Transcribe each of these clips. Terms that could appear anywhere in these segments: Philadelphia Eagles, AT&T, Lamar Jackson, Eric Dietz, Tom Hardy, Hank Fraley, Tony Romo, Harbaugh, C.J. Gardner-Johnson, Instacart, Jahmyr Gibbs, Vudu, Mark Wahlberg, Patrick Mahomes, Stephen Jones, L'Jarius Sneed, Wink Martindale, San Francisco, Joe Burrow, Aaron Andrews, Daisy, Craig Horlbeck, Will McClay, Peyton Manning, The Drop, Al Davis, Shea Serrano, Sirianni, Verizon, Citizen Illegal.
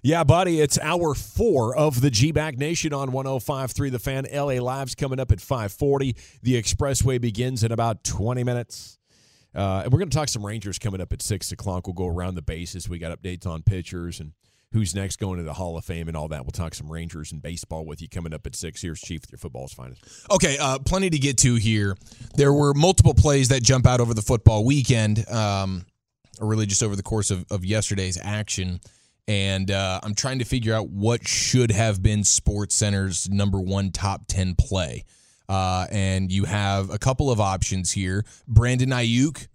Yeah, buddy, it's hour 4 of the G-Back Nation on 105.3 The Fan. L.A. Live's coming up at 5:40. The Expressway begins in about 20 minutes. And we're going to talk some Rangers coming up at 6 o'clock. We'll go around the bases. We got updates on pitchers and who's next going to the Hall of Fame and all that. We'll talk some Rangers and baseball with you coming up at 6. Here's Chief with your football's finest. Okay, plenty to get to here. There were multiple plays that jump out over the football weekend, or really just over the course of yesterday's action. And I'm trying to figure out what should have been SportsCenter's number one top 10 play. And you have a couple of options here. Brandon Aiyuk,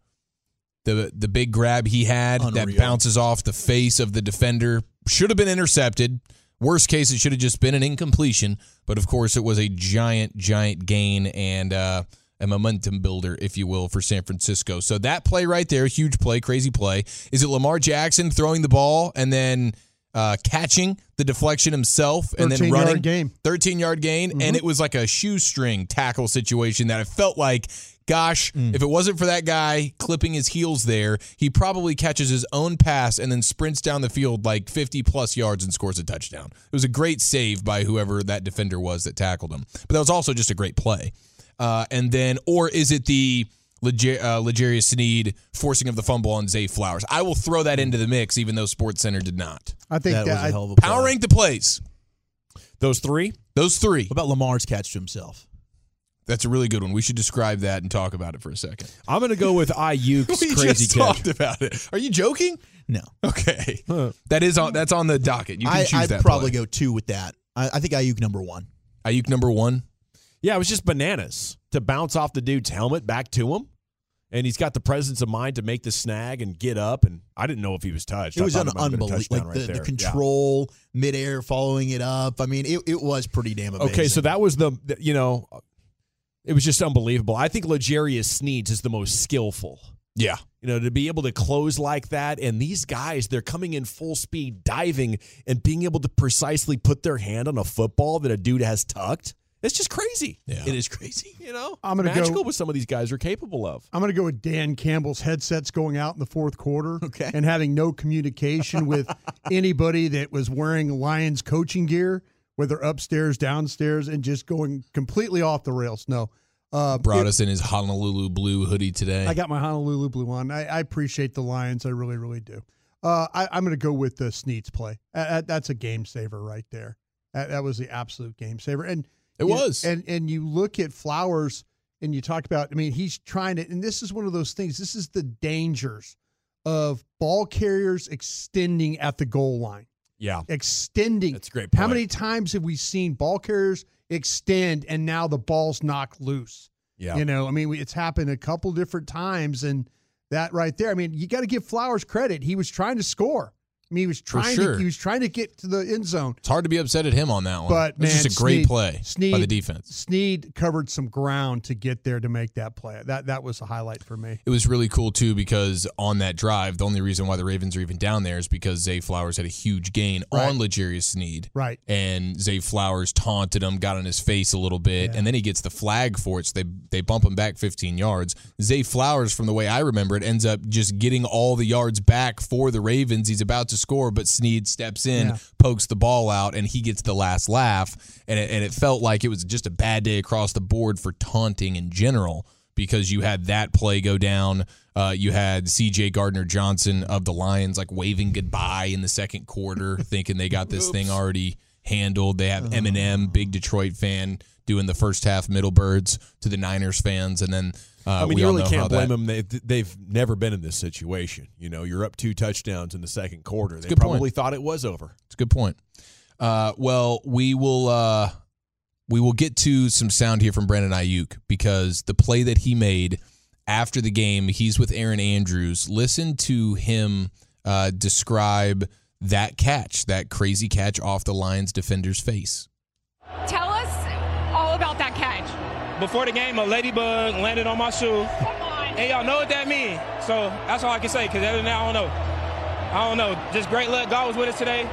the big grab he had that bounces off the face of the defender, should have been intercepted. Worst case, it should have just been an incompletion. But, of course, it was a giant, giant gain and a momentum builder, if you will, for San Francisco. So that play right there, huge play, crazy play. Is it Lamar Jackson throwing the ball and then catching the deflection himself and then running? 13-yard gain. Mm-hmm. And it was like a shoestring tackle situation that it felt like, gosh, if it wasn't for that guy clipping his heels there, he probably catches his own pass and then sprints down the field like 50-plus yards and scores a touchdown. It was a great save by whoever that defender was that tackled him. But that was also just a great play. And then, or is it the L'Jarius Sneed forcing of the fumble on Zay Flowers? I will throw that into the mix, even though SportsCenter did not. I think that was a hell of a play. Power rank the plays. Those three. What about Lamar's catch to himself? That's a really good one. We should describe that and talk about it for a second. I'm going to go with Aiyuk's crazy catch. We talked about it. Are you joking? No. Okay. That's on the docket. You can choose that. I'd probably go 2 with that. I think Aiyuk number 1. Aiyuk number 1. Yeah, it was just bananas to bounce off the dude's helmet back to him. And he's got the presence of mind to make the snag and get up. And I didn't know if he was touched. It was unbelievable. The control, midair, following it up. I mean, it was pretty damn amazing. Okay, so that was it was just unbelievable. I think L'Jarius Sneed is the most skillful. Yeah. To be able to close like that. And these guys, they're coming in full speed, diving, and being able to precisely put their hand on a football that a dude has tucked. It's just crazy. Yeah. It is crazy. Magical what some of these guys are capable of. I'm going to go with Dan Campbell's headsets going out in the fourth quarter and having no communication with anybody that was wearing Lions coaching gear, whether upstairs, downstairs, and just going completely off the rails. No. Brought us in his Honolulu blue hoodie today. I got my Honolulu blue on. I appreciate the Lions. I really, really do. I'm going to go with the Sneed's play. That's a game saver right there. That was the absolute game saver. And it was. And you look at Flowers and you talk about, he's trying to, and this is one of those things, this is the dangers of ball carriers extending at the goal line. Yeah. Extending. That's a great point. How many times have we seen ball carriers extend and now the ball's knocked loose? Yeah. It's happened a couple different times, and that right there, you got to give Flowers credit. He was trying to score. He was trying to get to the end zone. It's hard to be upset at him on that one. But man, it's just a great play by the defense. Sneed covered some ground to get there to make that play. That was a highlight for me. It was really cool too, because on that drive, the only reason why the Ravens are even down there is because Zay Flowers had a huge gain on L'Jarius Sneed. Right. And Zay Flowers taunted him, got on his face a little bit, and then he gets the flag for it. So they bump him back 15 yards. Zay Flowers, from the way I remember it, ends up just getting all the yards back for the Ravens. He's about to score, but Sneed steps in, pokes the ball out, and he gets the last laugh. And it felt like it was just a bad day across the board for taunting in general. because you had that play go down. You had C.J. Gardner-Johnson of the Lions like waving goodbye in the second quarter, thinking they got this thing already handled. They have Eminem, big Detroit fan, doing the first half middle birds to the Niners fans, and then I mean, you really can't blame them. They've never been in this situation. You know, you're up 2 touchdowns in the second quarter. They probably thought it was over. It's a good point. Well, we will get to some sound here from Brandon Aiyuk, because the play that he made after the game, he's with Aaron Andrews. Listen to him describe that catch, that crazy catch off the Lions defender's face. Tell us all about that catch. Before the game, a ladybug landed on my shoe. Come on. And y'all know what that means. So that's all I can say, because other than that, I don't know. Just great luck. God was with us today.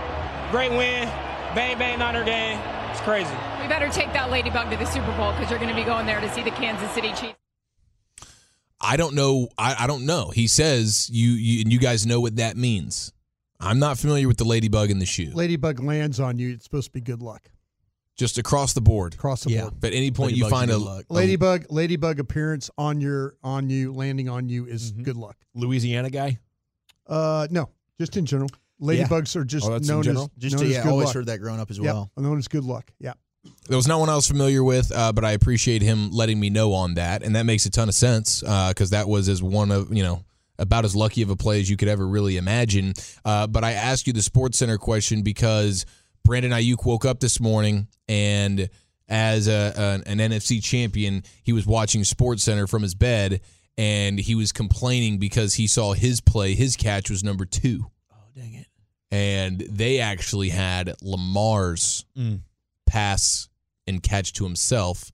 Great win. Bang, bang, Niner game. It's crazy. We better take that ladybug to the Super Bowl, because you're going to be going there to see the Kansas City Chiefs. I don't know. I don't know. He says, you guys know what that means. I'm not familiar with the ladybug in the shoe. Ladybug lands on you. It's supposed to be good luck. Just across the board. Across the board. But at any point, ladybug, you find a ladybug appearance on you landing on you is good luck. Louisiana guy? No, just in general. Ladybugs are just known as good luck. I always heard that growing up as well. Known as good luck. Yeah. There was not one I was familiar with, but I appreciate him letting me know on that, and that makes a ton of sense, because that was as one of about as lucky of a play as you could ever really imagine. But I asked you the SportsCenter question because Brandon Aiyuk woke up this morning, and as an NFC champion, he was watching SportsCenter from his bed, and he was complaining because he saw his play, his catch was number 2. Oh, dang it. And they actually had Lamar's pass and catch to himself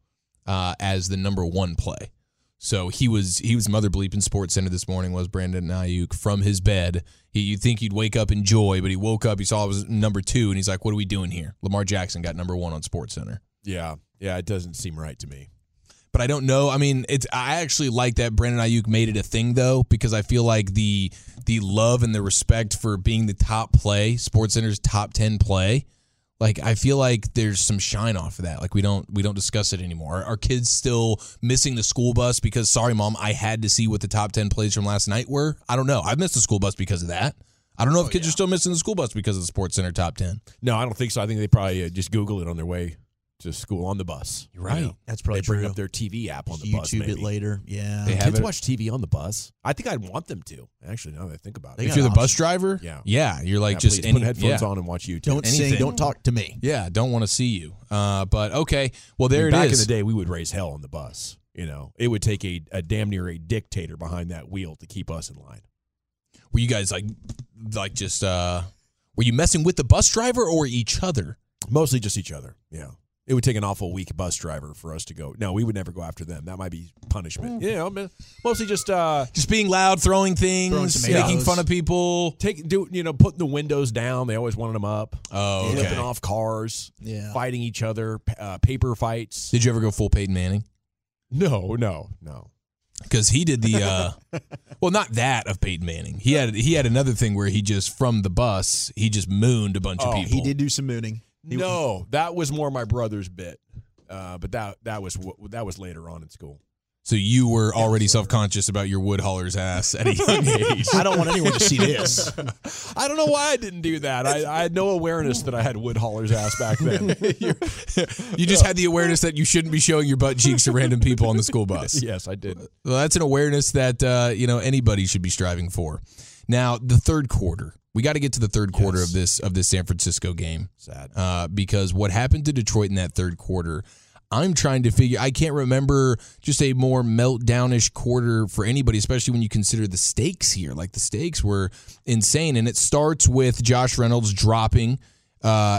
as the number 1 play. So he was mother bleeping SportsCenter this morning, was Brandon Aiyuk, from his bed. You'd think he'd wake up in joy, but he woke up, he saw it was number 2, and he's like, what are we doing here? Lamar Jackson got number 1 on SportsCenter. Yeah, it doesn't seem right to me. But I don't know. I mean, I actually like that Brandon Aiyuk made it a thing, though, because I feel like the love and the respect for being the top play, SportsCenter's top 10 play, like, I feel like there's some shine off of that. Like, we don't discuss it anymore. Are kids still missing the school bus because, sorry, Mom, I had to see what the top 10 plays from last night were? I don't know. I've missed the school bus because of that. I don't know if kids are still missing the school bus because of the SportsCenter top 10. No, I don't think so. I think they probably just Google it on their way to school on the bus. You're right. You know, that's probably true. They bring up their TV app on the bus, maybe. YouTube it later. Yeah. Kids watch TV on the bus. I think I'd want them to. Actually, now that I think about it. If you're the bus driver? Yeah. Yeah. You're like, just put headphones on and watch YouTube. Don't sing. Don't talk to me. Yeah. Don't want to see you. But okay. Well, there it is. Back in the day, we would raise hell on the bus. You know, it would take a damn near a dictator behind that wheel to keep us in line. Were you guys like just, were you messing with the bus driver or each other? Mostly just each other. Yeah. It would take an awful weak bus driver for us to go. No, we would never go after them. That might be punishment. Yeah, you know, mostly just being loud, throwing things, making fun of people, putting the windows down. They always wanted them up. Oh, okay. Flipping off cars. Yeah, fighting each other, paper fights. Did you ever go full Peyton Manning? No. Because he did the well, not that of Peyton Manning. He had another thing where he just from the bus he just mooned a bunch of people. He did do some mooning. No, that was more my brother's bit, but that was later on in school. So you were already self-conscious about your wood hauler's ass at a young age. I don't want anyone to see this. I don't know why I didn't do that. I had no awareness that I had wood hauler's ass back then. You just had the awareness that you shouldn't be showing your butt cheeks to random people on the school bus. Yes, I did. Well, that's an awareness that anybody should be striving for. Now, the third quarter. We got to get to the third quarter of this San Francisco game. Sad. Because what happened to Detroit in that third quarter, I'm trying to figure. I can't remember just a more meltdownish quarter for anybody, especially when you consider the stakes here. Like, the stakes were insane. And it starts with Josh Reynolds dropping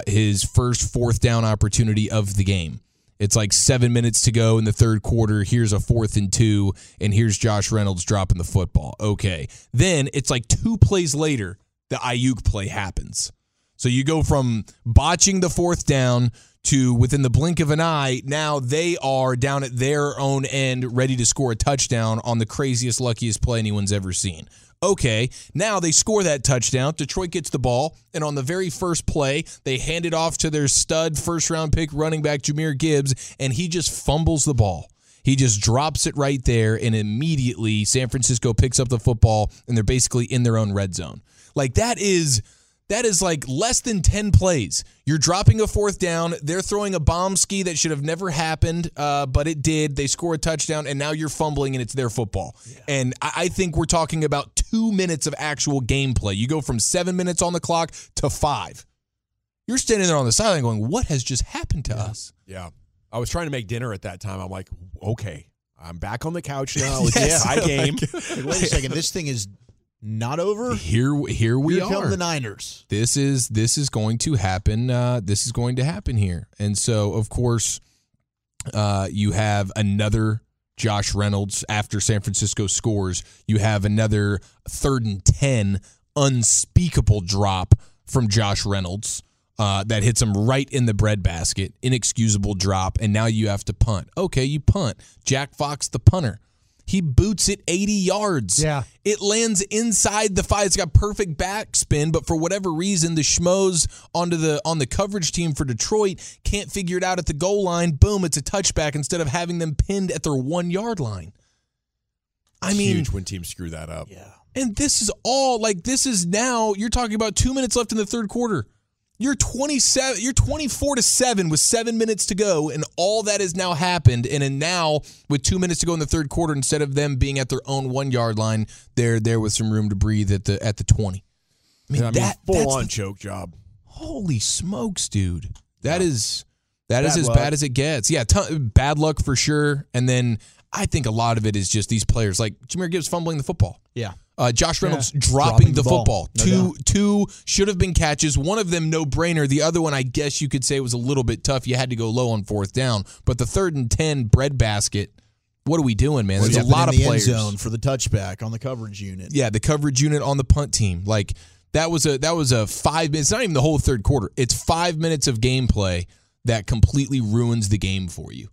his first fourth down opportunity of the game. It's like 7 minutes to go in the third quarter. Here's a 4th and 2, and here's Josh Reynolds dropping the football. Okay. Then it's like 2 plays later, the Aiyuk play happens. So you go from botching the 4th down to, within the blink of an eye, now they are down at their own end ready to score a touchdown on the craziest, luckiest play anyone's ever seen. Okay, now they score that touchdown. Detroit gets the ball, and on the very first play, they hand it off to their stud first-round pick running back, Jahmyr Gibbs, and he just fumbles the ball. He just drops it right there, and immediately San Francisco picks up the football, and they're basically in their own red zone. Like, that is like less than 10 plays. You're dropping a fourth down. They're throwing a bomb ski that should have never happened, but it did. They score a touchdown, and now you're fumbling, and it's their football. Yeah. And I think we're talking about 2 minutes of actual gameplay. You go from 7 minutes on the clock to 5. You're standing there on the sideline going, what has just happened to us? Yeah. I was trying to make dinner at that time. I'm like, okay, I'm back on the couch now. Yes. Yeah, I came. Like, wait a second. This thing is not over. Here we are. Here come the Niners. This is going to happen. This is going to happen here. And so, of course, you have another Josh Reynolds after San Francisco scores. You have another 3rd and 10 unspeakable drop from Josh Reynolds. That hits him right in the breadbasket. Inexcusable drop, and now you have to punt. Okay, you punt. Jack Fox, the punter. He boots it 80 yards. Yeah. It lands inside the 5. It's got perfect backspin, but for whatever reason, the schmoes on the coverage team for Detroit can't figure it out at the goal line. Boom, it's a touchback instead of having them pinned at their 1-yard line. It's huge when teams screw that up. Yeah. And this is all, like, now, you're talking about 2 minutes left in the third quarter. You're 27. You're 24-7 with 7 minutes to go, and all that has now happened. And now, with 2 minutes to go in the third quarter, instead of them being at their own 1-yard line, they're there with some room to breathe at the 20. I mean full on choke job. Holy smokes, dude! That is as bad as it gets. Yeah, bad luck for sure. And then I think a lot of it is just these players, like Jahmyr Gibbs fumbling the football. Yeah. Josh Reynolds dropping the football. No two should have been catches. One of them, no-brainer. The other one, I guess you could say, was a little bit tough. You had to go low on fourth down. But the 3rd and 10 breadbasket, what are we doing, man? There's a lot of players. End zone for the touchback on the coverage unit. Yeah, the coverage unit on the punt team. Like, that was a 5 minutes. It's not even the whole third quarter. It's 5 minutes of gameplay that completely ruins the game for you.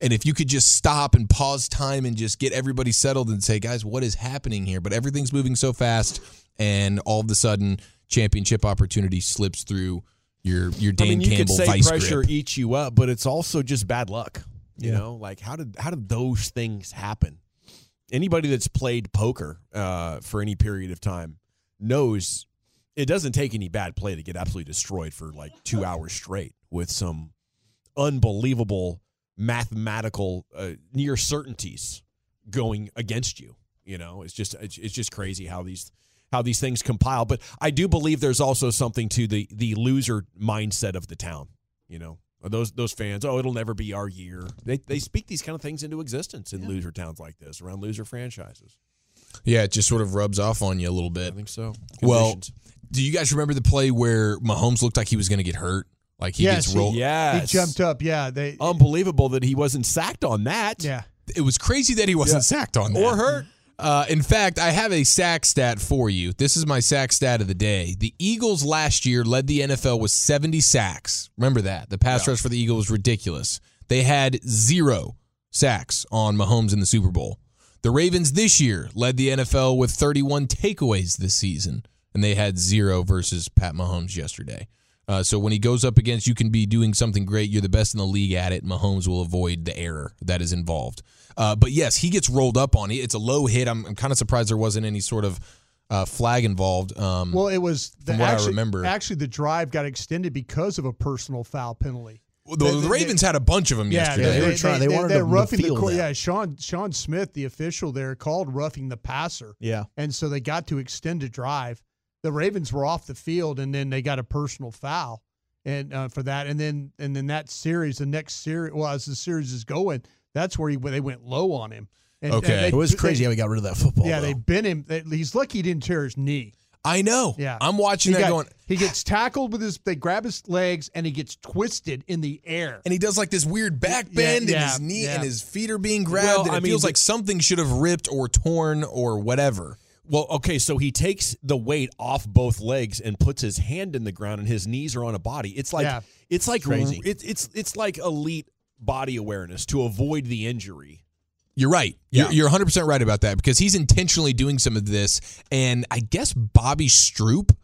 And if you could just stop and pause time and just get everybody settled and say, guys, what is happening here? But everything's moving so fast, and all of a sudden, championship opportunity slips through your Dan Campbell vice grip. You could say pressure eats you up, but it's also just bad luck. You know, like how did those things happen? Anybody that's played poker for any period of time knows it doesn't take any bad play to get absolutely destroyed for like 2 hours straight with some unbelievable mathematical near certainties going against you. You know, it's just crazy how these things compile. But I do believe there's also something to the loser mindset of the town. You know, those fans. Oh, it'll never be our year. They speak these kind of things into existence in loser towns like this around loser franchises. Yeah, it just sort of rubs off on you a little bit. I think so. Well, do you guys remember the play where Mahomes looked like he was going to get hurt? Like he gets rolled. Yes. He jumped up. Yeah. Unbelievable that he wasn't sacked on that. Yeah. It was crazy that he wasn't sacked on that. Or hurt. In fact, I have a sack stat for you. This is my sack stat of the day. The Eagles last year led the NFL with 70 sacks. Remember that. The pass rush for the Eagles was ridiculous. They had 0 sacks on Mahomes in the Super Bowl. The Ravens this year led the NFL with 31 takeaways this season, and they had 0 versus Pat Mahomes yesterday. So when he goes up against, you can be doing something great. You're the best in the league at it. Mahomes will avoid the error that is involved. But, yes, he gets rolled up on. It's a low hit. I'm kind of surprised there wasn't any sort of flag involved. Well, it was I remember. Actually, the drive got extended because of a personal foul penalty. Well, the Ravens had a bunch of them yesterday. They wanted to field that. Yeah, Sean Smith, the official there, called roughing the passer. Yeah. And so they got to extend the drive. The Ravens were off the field, and then they got a personal foul, and for that, and then that series, the next series, well, as the series is going, that's where they went low on him. And it was crazy how he got rid of that football. Yeah, though. They bent him. He's lucky he didn't tear his knee. I know. Yeah, I'm watching that going. He gets tackled with his. They grab his legs, and he gets twisted in the air, and he does like this weird back bend, and his knee and his feet are being grabbed. Well, and it feels like something should have ripped or torn or whatever. Well, okay, so he takes the weight off both legs and puts his hand in the ground, and his knees are on a body. It's like crazy. It's like elite body awareness to avoid the injury. You're right. Yeah. You're 100% right about that, because he's intentionally doing some of this, and I guess Bobby Stroop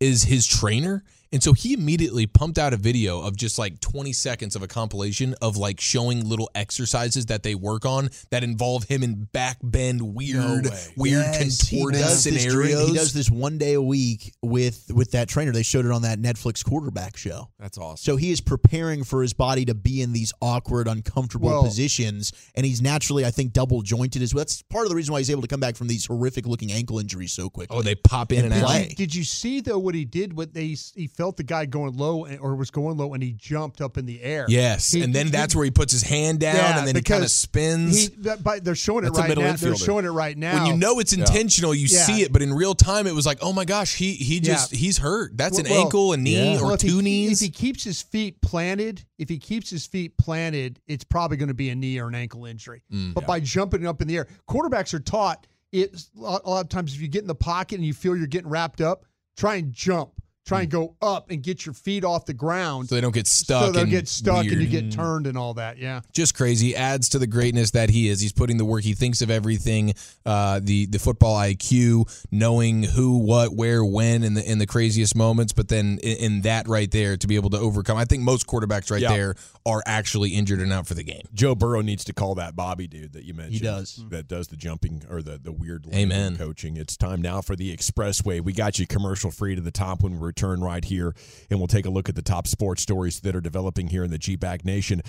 is his trainer. And so he immediately pumped out a video of just like 20 seconds of a compilation of like showing little exercises that they work on that involve him in back bend weird contorted scenarios. He does this one day a week with that trainer. They showed it on that Netflix quarterback show. That's awesome. So he is preparing for his body to be in these awkward, uncomfortable positions, and he's naturally, I think, double jointed as well. That's part of the reason why he's able to come back from these horrific looking ankle injuries so quickly. Oh, they pop in and out. Did you see though what he did? He felt the guy going low or was going low, and he jumped up in the air. Yes, and then that's where he puts his hand down, and then he kind of spins. They're showing it right now. They're showing it right now. When you know it's intentional, you see it, but in real time, it was like, oh my gosh, he just he's hurt. That's an ankle, a knee, or two knees. If he keeps his feet planted, it's probably going to be a knee or an ankle injury. But by jumping up in the air, quarterbacks are taught a lot of times if you get in the pocket and you feel you're getting wrapped up, try and jump. Try and go up and get your feet off the ground. So they don't get stuck. So they'll get stuck and you get turned and all that, yeah. Just crazy. Adds to the greatness that he is. He's putting the work. He thinks of everything. The football IQ, knowing who, what, where, when in the craziest moments. But then in that right there, to be able to overcome. I think most quarterbacks there are actually injured and out for the game. Joe Burrow needs to call that Bobby dude that you mentioned. He does. That does the jumping or the weird coaching. It's time now for the Expressway. We got you commercial free to the top when we're turn right here, and we'll take a look at the top sports stories that are developing here in the GBAC Nation.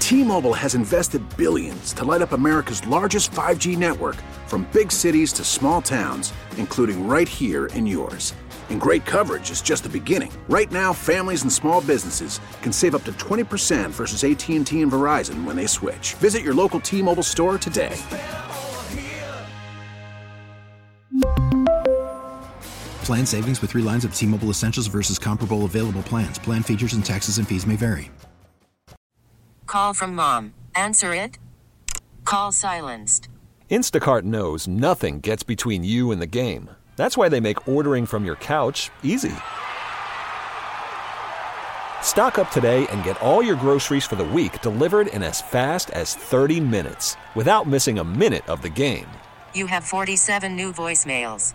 T-Mobile has invested billions to light up America's largest 5G network, from big cities to small towns, including right here in yours. And great coverage is just the beginning. Right now, families and small businesses can save up to 20% versus AT&T and Verizon when they switch. Visit your local T-Mobile store today. Plan savings with 3 lines of T-Mobile Essentials versus comparable available plans. Plan features and taxes and fees may vary. Call from mom. Answer it. Call silenced. Instacart knows nothing gets between you and the game. That's why they make ordering from your couch easy. Stock up today and get all your groceries for the week delivered in as fast as 30 minutes without missing a minute of the game. You have 47 new voicemails.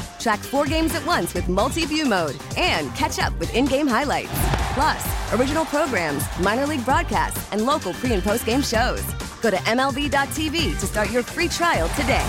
Track 4 games at once with multi-view mode and catch up with in-game highlights. Plus, original programs, minor league broadcasts, and local pre- and post-game shows. Go to MLB.tv to start your free trial today.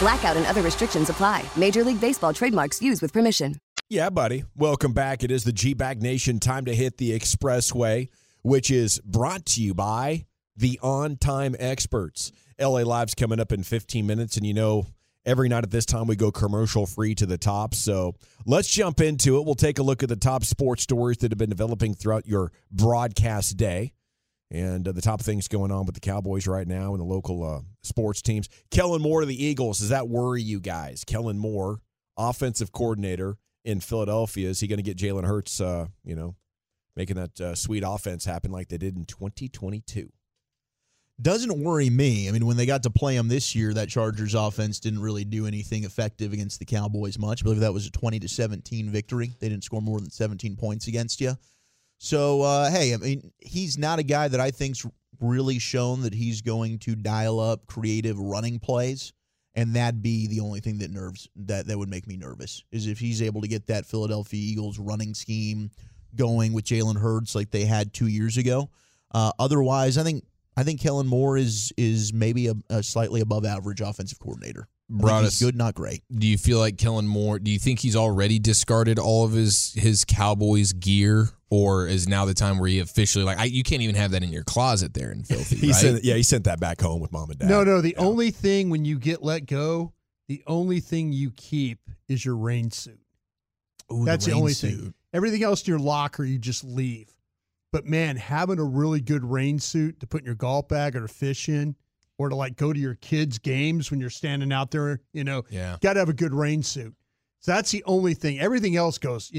Blackout and other restrictions apply. Major League Baseball trademarks used with permission. Yeah, buddy. Welcome back. It is the G-Bag Nation. Time to hit the Expressway, which is brought to you by the on-time experts. LA Live's coming up in 15 minutes, and you know, every night at this time, we go commercial-free to the top, so let's jump into it. We'll take a look at the top sports stories that have been developing throughout your broadcast day, and the top things going on with the Cowboys right now and the local sports teams. Kellen Moore to the Eagles, does that worry you guys? Kellen Moore, offensive coordinator in Philadelphia. Is he going to get Jalen Hurts, making that sweet offense happen like they did in 2022? Doesn't worry me. I mean, when they got to play them this year, that Chargers offense didn't really do anything effective against the Cowboys much. I believe that was a 20-17 victory. They didn't score more than 17 points against you. So, he's not a guy that I think's really shown that he's going to dial up creative running plays, and that'd be the only thing that would make me nervous, is if he's able to get that Philadelphia Eagles running scheme going with Jalen Hurts like they had 2 years ago. Otherwise, I think Kellen Moore is maybe a slightly above average offensive coordinator. He's good, not great. Do you feel like Kellen Moore, do you think he's already discarded all of his Cowboys gear, or is now the time where he officially, you can't even have that in your closet there in Filthy, right? He sent that back home with mom and dad. No, the only thing when you get let go, the only thing you keep is your rain suit. Ooh, that's the only thing. Everything else in your locker, you just leave. But, man, having a really good rain suit to put in your golf bag or to fish in, or to, go to your kids' games when you're standing out there, got to have a good rain suit. So that's the only thing. Everything else goes,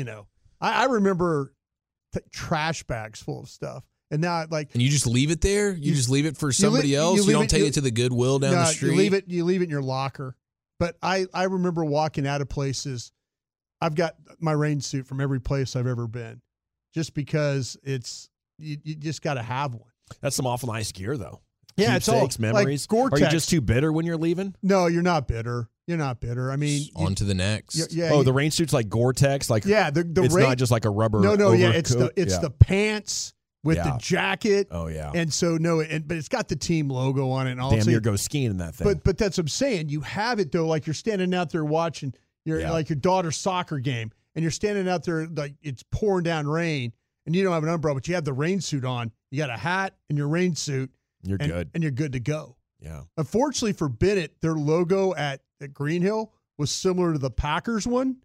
I remember trash bags full of stuff. And now, like, and you just leave it there. You just leave it for somebody else. You don't take it to the Goodwill down the street. You leave it in your locker. But I remember walking out of places. I've got my rain suit from every place I've ever been, just because it's you just got to have one. That's some awful nice gear, though. Yeah, it's all memories. Like Gore-Tex. Are you just too bitter when you're leaving? No, you're not bitter. You're not bitter. I mean, on to the next. Yeah, the rain suit's like Gore-Tex. Like, yeah, it's not just like a rubber. No, overcoat. Yeah, it's the pants with the jacket. Oh yeah, and so but it's got the team logo on it. And all damn, you go skiing in that thing. But that's what I'm saying. You have it though. Like you're standing out there watching like your daughter's soccer game, and you're standing out there like it's pouring down rain, and you don't have an umbrella, but you have the rain suit on. You got a hat and your rain suit. You're good. And you're good to go. Yeah. Unfortunately for Bennett, their logo at Green Hill was similar to the Packers one.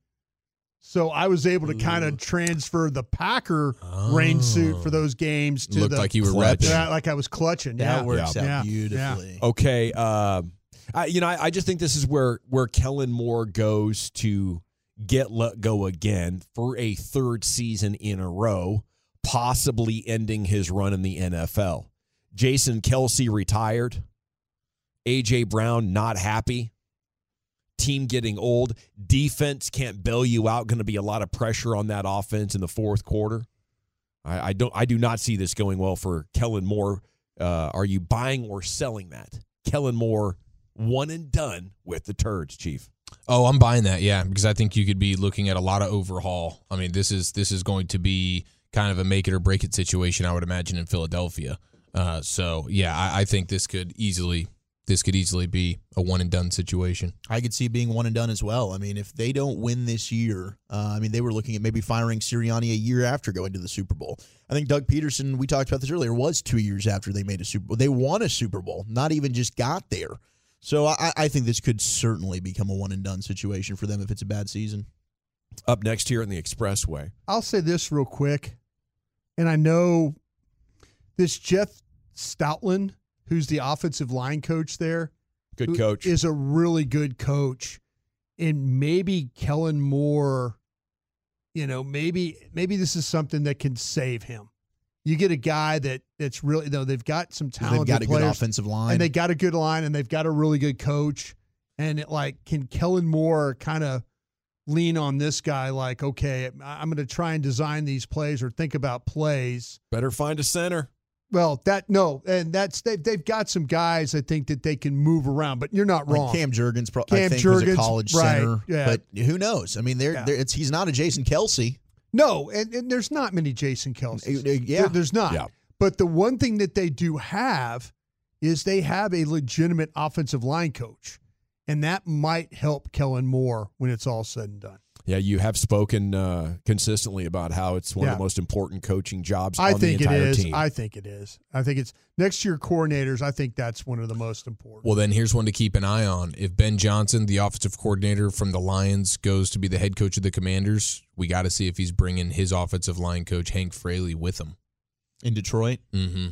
So I was able to kind of transfer the Packer rain suit for those games to looked like you were repping. Yeah, like I was clutching. That works out beautifully. Yeah. Okay. I just think this is where Kellen Moore goes to get let go again for a third season in a row, possibly ending his run in the NFL. Jason Kelce retired. A.J. Brown not happy. Team getting old. Defense can't bail you out. Going to be a lot of pressure on that offense in the fourth quarter. I do not see this going well for Kellen Moore. Are you buying or selling that? Kellen Moore, one and done with the turds, Chief. Oh, I'm buying that, yeah, because I think you could be looking at a lot of overhaul. I mean, this is going to be kind of a make it or break it situation, I would imagine, in Philadelphia. I think this could easily be a one and done situation. I could see it being one and done as well. I mean, if they don't win this year, they were looking at maybe firing Sirianni a year after going to the Super Bowl. I think Doug Peterson, we talked about this earlier, was 2 years after they made a Super Bowl. They won a Super Bowl, not even just got there. So I think this could certainly become a one and done situation for them if it's a bad season. Up next here in the Expressway. I'll say this real quick, and I know this Jeff Stoutland, who's the offensive line coach there, good coach, is a really good coach, and maybe Kellen Moore, maybe this is something that can save him. You get a guy that's really, they've got some talented players. They've got a good offensive line, and they got a good line, and they've got a really good coach, and can Kellen Moore kind of lean on this guy like, okay, I'm going to try and design these plays or think about plays. Better find a center. Well, they've got some guys I think that they can move around, but you're not wrong. Like Cam Jurgens was a college center, yeah. But who knows? I mean, he's not a Jason Kelce. No, and there's not many Jason Kelces. There's not. Yeah. But the one thing that they do have is they have a legitimate offensive line coach, and that might help Kellen Moore when it's all said and done. Yeah, you have spoken consistently about how it's one of the most important coaching jobs on the entire team. I think it is. I think it's next year coordinators. I think that's one of the most important. Well, then here's one to keep an eye on. If Ben Johnson, the offensive coordinator from the Lions, goes to be the head coach of the Commanders, we got to see if he's bringing his offensive line coach, Hank Fraley, with him. In Detroit? Mm-hmm.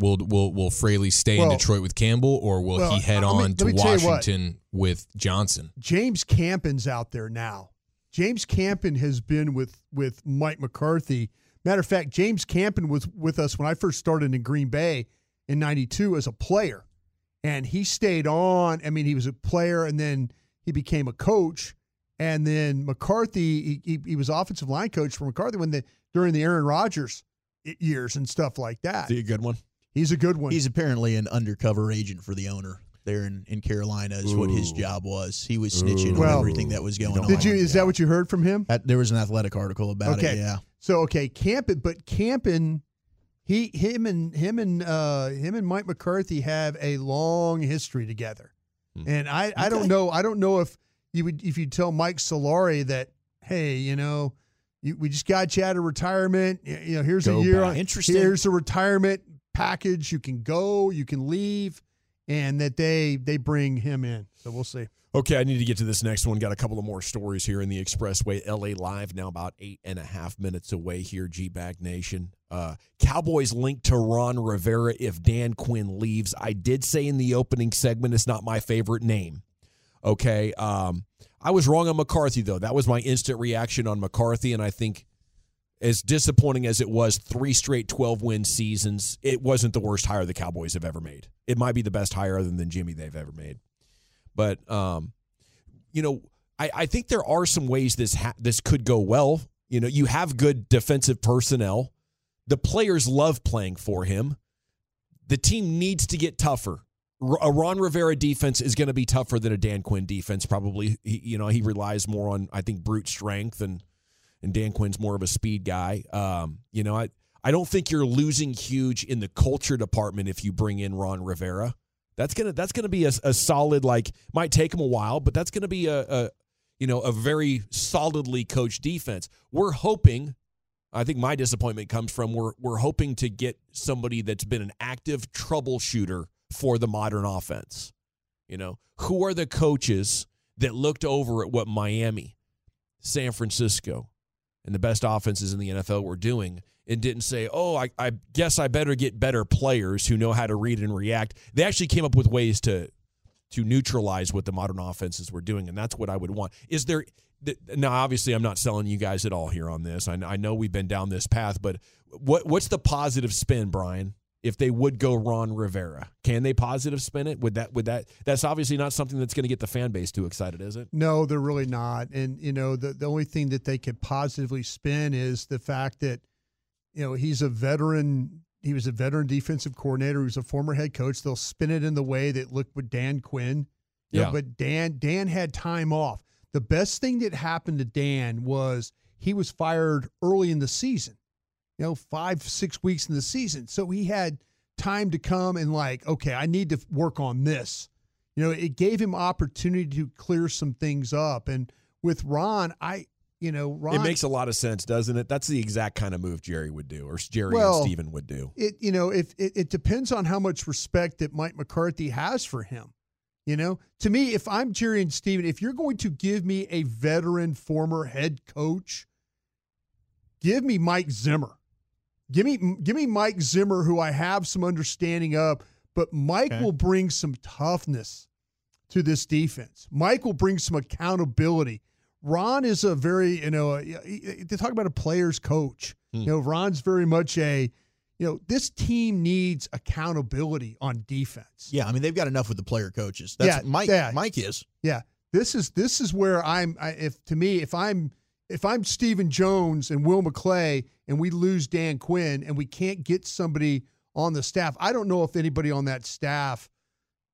Will Fraley stay in Detroit with Campbell, or will he head on to Washington with Johnson? James Campen's out there now. James Campen has been with Mike McCarthy. Matter of fact, James Campen was with us when I first started in Green Bay in 92 as a player. And he stayed on. I mean, he was a player, and then he became a coach. And then McCarthy, he was offensive line coach for McCarthy during the Aaron Rodgers years and stuff like that. Is he a good one? He's a good one. He's apparently an undercover agent for the owner there in Carolina is what his job was. He was snitching on everything that was going on. Is that what you heard from him? There was an athletic article about it, yeah. So Campen, him and Mike McCarthy have a long history together. And I don't know. I don't know if you would tell Mike Solari that, hey, we just got you out of retirement. Here's a year on, here's a retirement package. You can go, you can leave. And that they bring him in. So we'll see. Okay, I need to get to this next one. Got a couple of more stories here in the Expressway. LA Live now about 8.5 minutes away here, G-Bag Nation. Cowboys linked to Ron Rivera if Dan Quinn leaves. I did say in the opening segment it's not my favorite name. Okay, I was wrong on McCarthy, though. That was my instant reaction on McCarthy, and I think as disappointing as it was, 3 straight 12-win seasons, it wasn't the worst hire the Cowboys have ever made. It might be the best hire other than Jimmy they've ever made. But, I think there are some ways this could go well. You know, you have good defensive personnel. The players love playing for him. The team needs to get tougher. A Ron Rivera defense is going to be tougher than a Dan Quinn defense probably. He relies more on, I think, brute strength, and Dan Quinn's more of a speed guy. I don't think you're losing huge in the culture department if you bring in Ron Rivera. That's gonna be a solid, like, might take him a while, but that's gonna be a very solidly coached defense. We're hoping. I think my disappointment comes from we're hoping to get somebody that's been an active troubleshooter for the modern offense. You know, who are the coaches that looked over at what Miami, San Francisco, and the best offenses in the NFL were doing and didn't say, oh, I guess I better get better players who know how to read and react. They actually came up with ways to neutralize what the modern offenses were doing, and that's what I would want. Is there – now, obviously, I'm not selling you guys at all here on this. I know we've been down this path, but what's the positive spin, Brian, if they would go Ron Rivera? Can they positive spin it? That's obviously not something that's going to get the fan base too excited, is it? No, they're really not. And, the only thing that they could positively spin is the fact that, he's a veteran. He was a veteran defensive coordinator. He was a former head coach. They'll spin it in the way that looked with Dan Quinn. Yeah. But Dan had time off. The best thing that happened to Dan was he was fired early in the season, 5-6 weeks in the season. So he had time to come and okay, I need to work on this. It gave him opportunity to clear some things up. And with Ron, Ron, it makes a lot of sense, doesn't it? That's the exact kind of move Jerry would do, or and Steven would do. It depends on how much respect that Mike McCarthy has for him. To me, if I'm Jerry and Steven, if you're going to give me a veteran former head coach, give me Mike Zimmer. Give me Mike Zimmer, who I have some understanding of, but Mike will bring some toughness to this defense. Mike will bring some accountability. Ron is a very, they talk about a player's coach. Ron's very much this team needs accountability on defense. Yeah, they've got enough with the player coaches. That's Mike. Yeah. Mike is. Yeah, this is where if I'm Stephen Jones and Will McClay and we lose Dan Quinn and we can't get somebody on the staff, I don't know if anybody on that staff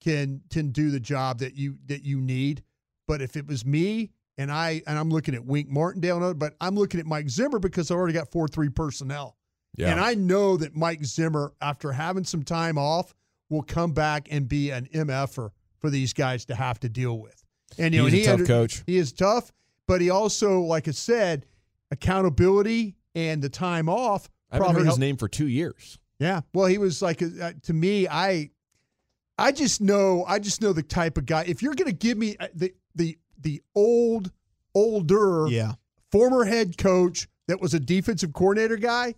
can do the job that you need. But if it was me. And I'm looking at Wink Martindale, but I'm looking at Mike Zimmer because I already got 4-3 personnel. Yeah. And I know that Mike Zimmer, after having some time off, will come back and be an MF-er for these guys to have to deal with. And he's a tough coach. He is tough, but he also, like I said, accountability and the time off. I haven't heard his name for 2 years. Yeah. Well, he was to me, I just know the type of guy. If you're going to give me the older former head coach that was a defensive coordinator guy,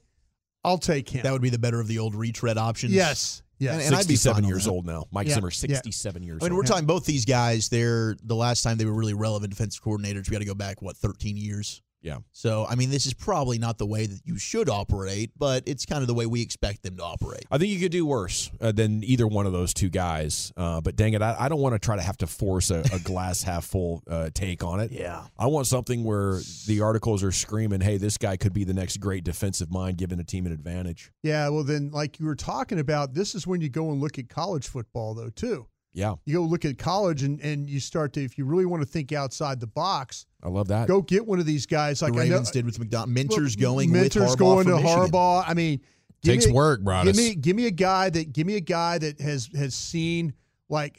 I'll take him. That would be the better of the old retread options. Yes. Yes. And 67 years old now. Mike Zimmer, 67 years old. We're talking both these guys. They're the last time they were really relevant defensive coordinators. We got to go back, 13 years? Yeah. So, this is probably not the way that you should operate, but it's kind of the way we expect them to operate. I think you could do worse than either one of those two guys. But dang it, I don't want to try to have to force a glass half full take on it. Yeah. I want something where the articles are screaming, hey, this guy could be the next great defensive mind giving a team an advantage. Yeah, well, then, like you were talking about, this is when you go and look at college football, though, too. Yeah. You go look at college and you start to, if you really want to think outside the box, I love that. Go get one of these guys like the Ravens did with McDonald. Mentors going to Harbaugh. Give me a guy that has seen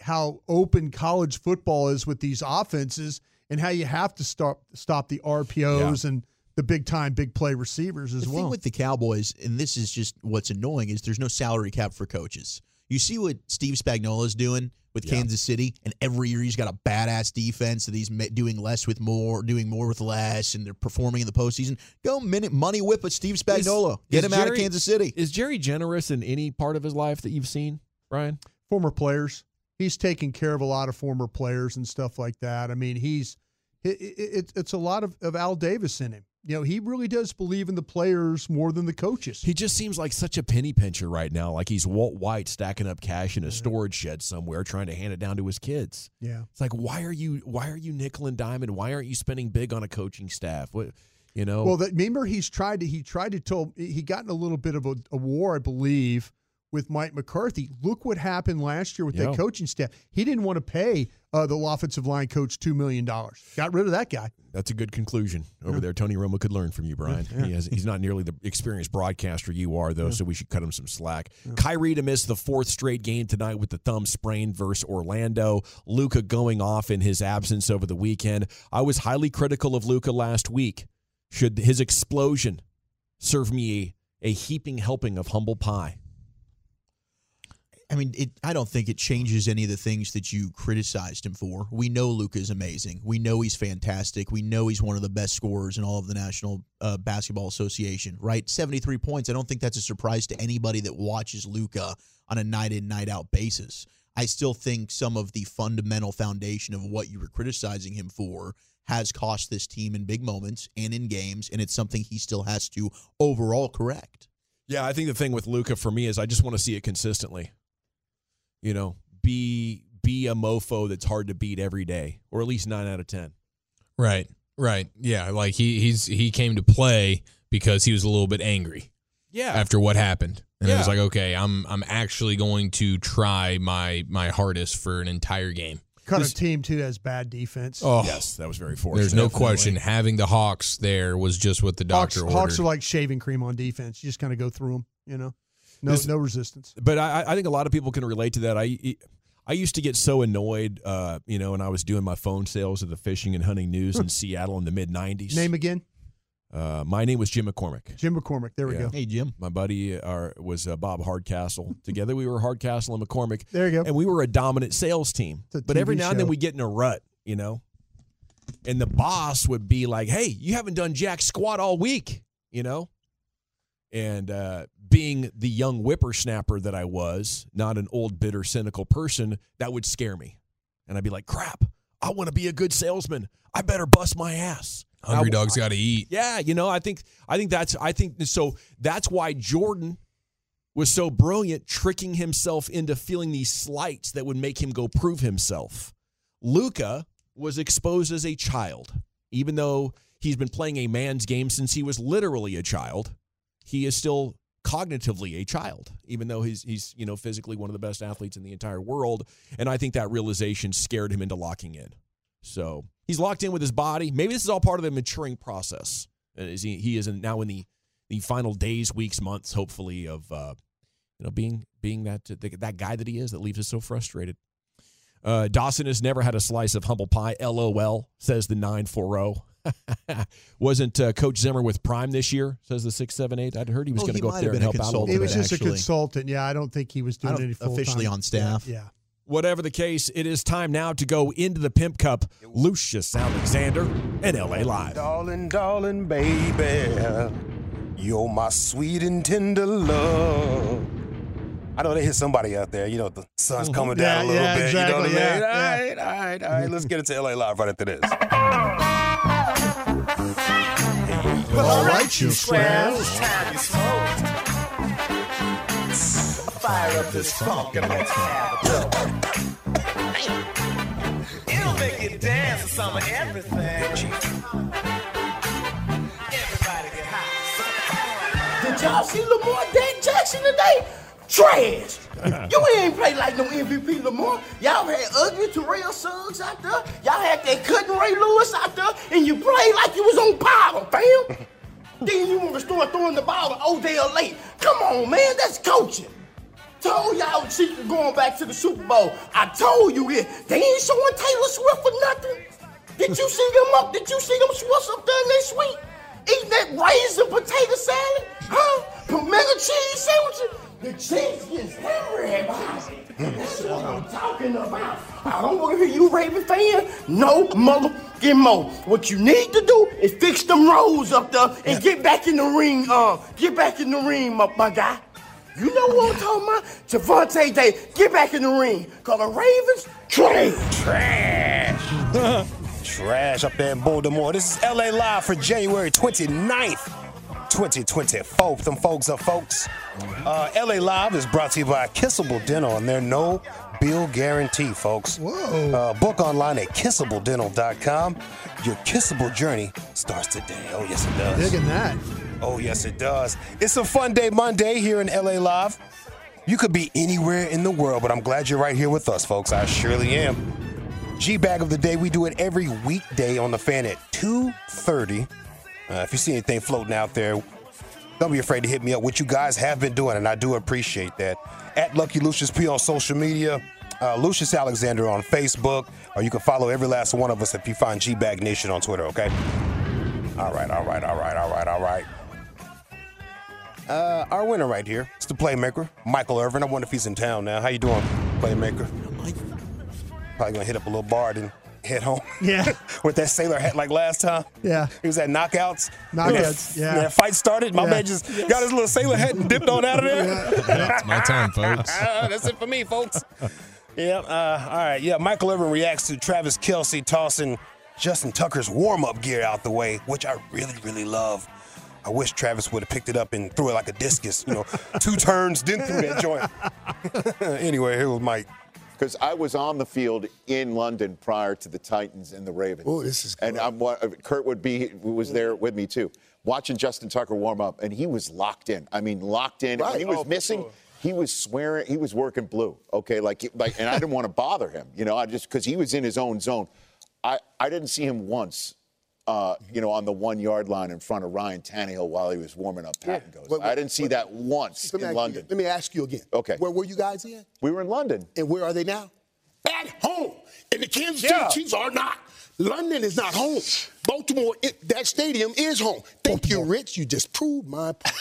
how open college football is with these offenses and how you have to stop the RPOs and the big-time, big-play receivers as well. The thing with the Cowboys, and this is just what's annoying, is there's no salary cap for coaches. You see what Steve Spagnuolo's doing with Kansas City, and every year he's got a badass defense that he's doing less with more, doing more with less, and they're performing in the postseason. Go money whip at Steve Spagnuolo. Get him out of Kansas City. Is Jerry generous in any part of his life that you've seen, Brian? Former players. He's taken care of a lot of former players and stuff like that. It's a lot of Al Davis in him. you know, he really does believe in the players more than the coaches. He just seems like such a penny pincher right now, like he's Walt White stacking up cash in a storage shed somewhere trying to hand it down to his kids. Yeah. It's like, why are you nickel and dime, and why aren't you spending big on a coaching staff? What, you know? Well, remember he got in a little bit of a war, I believe, with Mike McCarthy. Look what happened last year with that coaching staff. He didn't want to pay the offensive line coach $2 million. Got rid of that guy. That's a good conclusion over there. Tony Romo could learn from you, Brian. Yeah. He's not nearly the experienced broadcaster you are, though, so we should cut him some slack. Yeah. Kyrie to miss the fourth straight game tonight with the thumb sprain versus Orlando. Luka going off in his absence over the weekend. I was highly critical of Luka last week. Should his explosion serve me a heaping helping of humble pie? I mean, I don't think it changes any of the things that you criticized him for. We know Luka is amazing. We know he's fantastic. We know he's one of the best scorers in all of the National Basketball Association, right? 73 points. I don't think that's a surprise to anybody that watches Luka on a night-in, night-out basis. I still think some of the fundamental foundation of what you were criticizing him for has cost this team in big moments and in games, and it's something he still has to overall correct. Yeah, I think the thing with Luka for me is I just want to see it consistently. You know, be a mofo that's hard to beat every day, or at least 9 out of 10. Right. Yeah, like he came to play because he was a little bit angry. Yeah. After what happened, and it was like, okay, I'm actually going to try my hardest for an entire game. Kind of team too has bad defense. Oh, yes, that was very fortunate. There's no question. Having the Hawks there was just what the doctor ordered. Hawks are like shaving cream on defense. You just kind of go through them, you know. No resistance. But I think a lot of people can relate to that. I used to get so annoyed, when I was doing my phone sales of the Fishing and Hunting News in Seattle in the mid-'90s. Name again? My name was Jim McCormick. Jim McCormick. There we go. Hey, Jim. My buddy was Bob Hardcastle. Together we were Hardcastle and McCormick. There you go. And we were a dominant sales team. But every now and then we get in a rut, you know. And the boss would be like, hey, you haven't done jack squat all week, you know. And being the young whippersnapper that I was, not an old, bitter, cynical person, that would scare me. And I'd be like, crap, I want to be a good salesman. I better bust my ass. Hungry dog's got to eat. Yeah, you know, I think that's why Jordan was so brilliant, tricking himself into feeling these slights that would make him go prove himself. Luka was exposed as a child, even though he's been playing a man's game since he was literally a child. He is still cognitively a child, even though he's you know, physically one of the best athletes in the entire world. And I think that realization scared him into locking in. So he's locked in with his body. Maybe this is all part of the maturing process. He is now in the final days, weeks, months, hopefully, of being that guy that he is, that leaves us so frustrated. Dawson has never had a slice of humble pie. LOL, says the 940. Wasn't Coach Zimmer with Prime this year, says the 678. I'd heard he was going to go up there and help out a little bit. He was just a consultant. Yeah, I don't think he was doing any full-time. Officially on staff. Yeah. Whatever the case, it is time now to go into the Pimp Cup. Lucius Alexander and L.A. Live. Darling, baby, you're my sweet and tender love. I know they hit somebody out there. You know, the sun's coming down a little bit. Exactly, you know what I mean? Yeah. All right. Let's get into L.A. Live right after this. Well, all right, you square. Fire up this funk and let's have a it'll make you dance to some of everything. Everybody get hot. Did y'all see Lamar Jackson today? Trash. You ain't played like no MVP Lamar. Y'all had ugly Terrell Suggs out there. Y'all had that cutting Ray Lewis out there. And you played like you was on bottom, fam. Then you want to start throwing the ball to Odell late. Come on, man. That's coaching. Told y'all Chiefs were going back to the Super Bowl. I told you it. They ain't showing Taylor Swift for nothing. Did you see them up? Did you see them Swifts up there next week? Eating that raisin potato salad? Huh? Pimento cheese sandwiches? The Chiefs gets everybody. That's what I'm talking about. I don't want to hear you Raven fan. No motherfucking mo. What you need to do is fix them roads up there and get back in the ring. Get back in the ring, my guy. You know what I'm talking about? Javonte Day, get back in the ring. Cause the Ravens trash. trash up there in Baltimore. This is LA Live for January 29th. 2024. Them folks are folks. LA Live is brought to you by Kissable Dental, and there's no bill guarantee, folks. Whoa. Book online at kissabledental.com. Your kissable journey starts today. Oh, yes, it does. Digging that. Oh, yes, it does. It's a fun day Monday here in LA Live. You could be anywhere in the world, but I'm glad you're right here with us, folks. I surely am. G-Bag of the Day. We do it every weekday on the fan at 2:30. If you see anything floating out there, don't be afraid to hit me up. What you guys have been doing, and I do appreciate that. At Lucky Lucius P on social media, Lucius Alexander on Facebook, or you can follow every last one of us if you find G-Bag Nation on Twitter, okay? All right. Our winner right here is the playmaker, Michael Irvin. I wonder if he's in town now. How you doing, playmaker? Probably going to hit up a little bar, then head home. Yeah. With that sailor hat like last time. Yeah. He was at knockouts. Yeah. That fight started. My man just got his little sailor hat and dipped on out of there. Yeah, it's my time, folks. That's it for me, folks. Yeah. All right. Yeah. Michael Irvin reacts to Travis Kelce tossing Justin Tucker's warm-up gear out the way, which I really, really love. I wish Travis would have picked it up and threw it like a discus. You know, two turns, then threw that joint. Anyway, here was Mike. Because I was on the field in London prior to the Titans and the Ravens. Oh, this is cool. And Kurt was there with me, too, watching Justin Tucker warm up, and he was locked in. I mean, locked in. Right. He was missing. Sure. He was swearing. He was working blue, okay? And I didn't want to bother him, you know, because he was in his own zone. I didn't see him once. You know, on the 1 yard line in front of Ryan Tannehill while he was warming up. Patton goes. But, I didn't see that once in London. Let me ask you again. Okay. Where were you guys in? We were in London. And where are they now? At home. And the Kansas City Chiefs are not. London is not home. Baltimore, that stadium is home. Thank you, Rich. You just proved my point.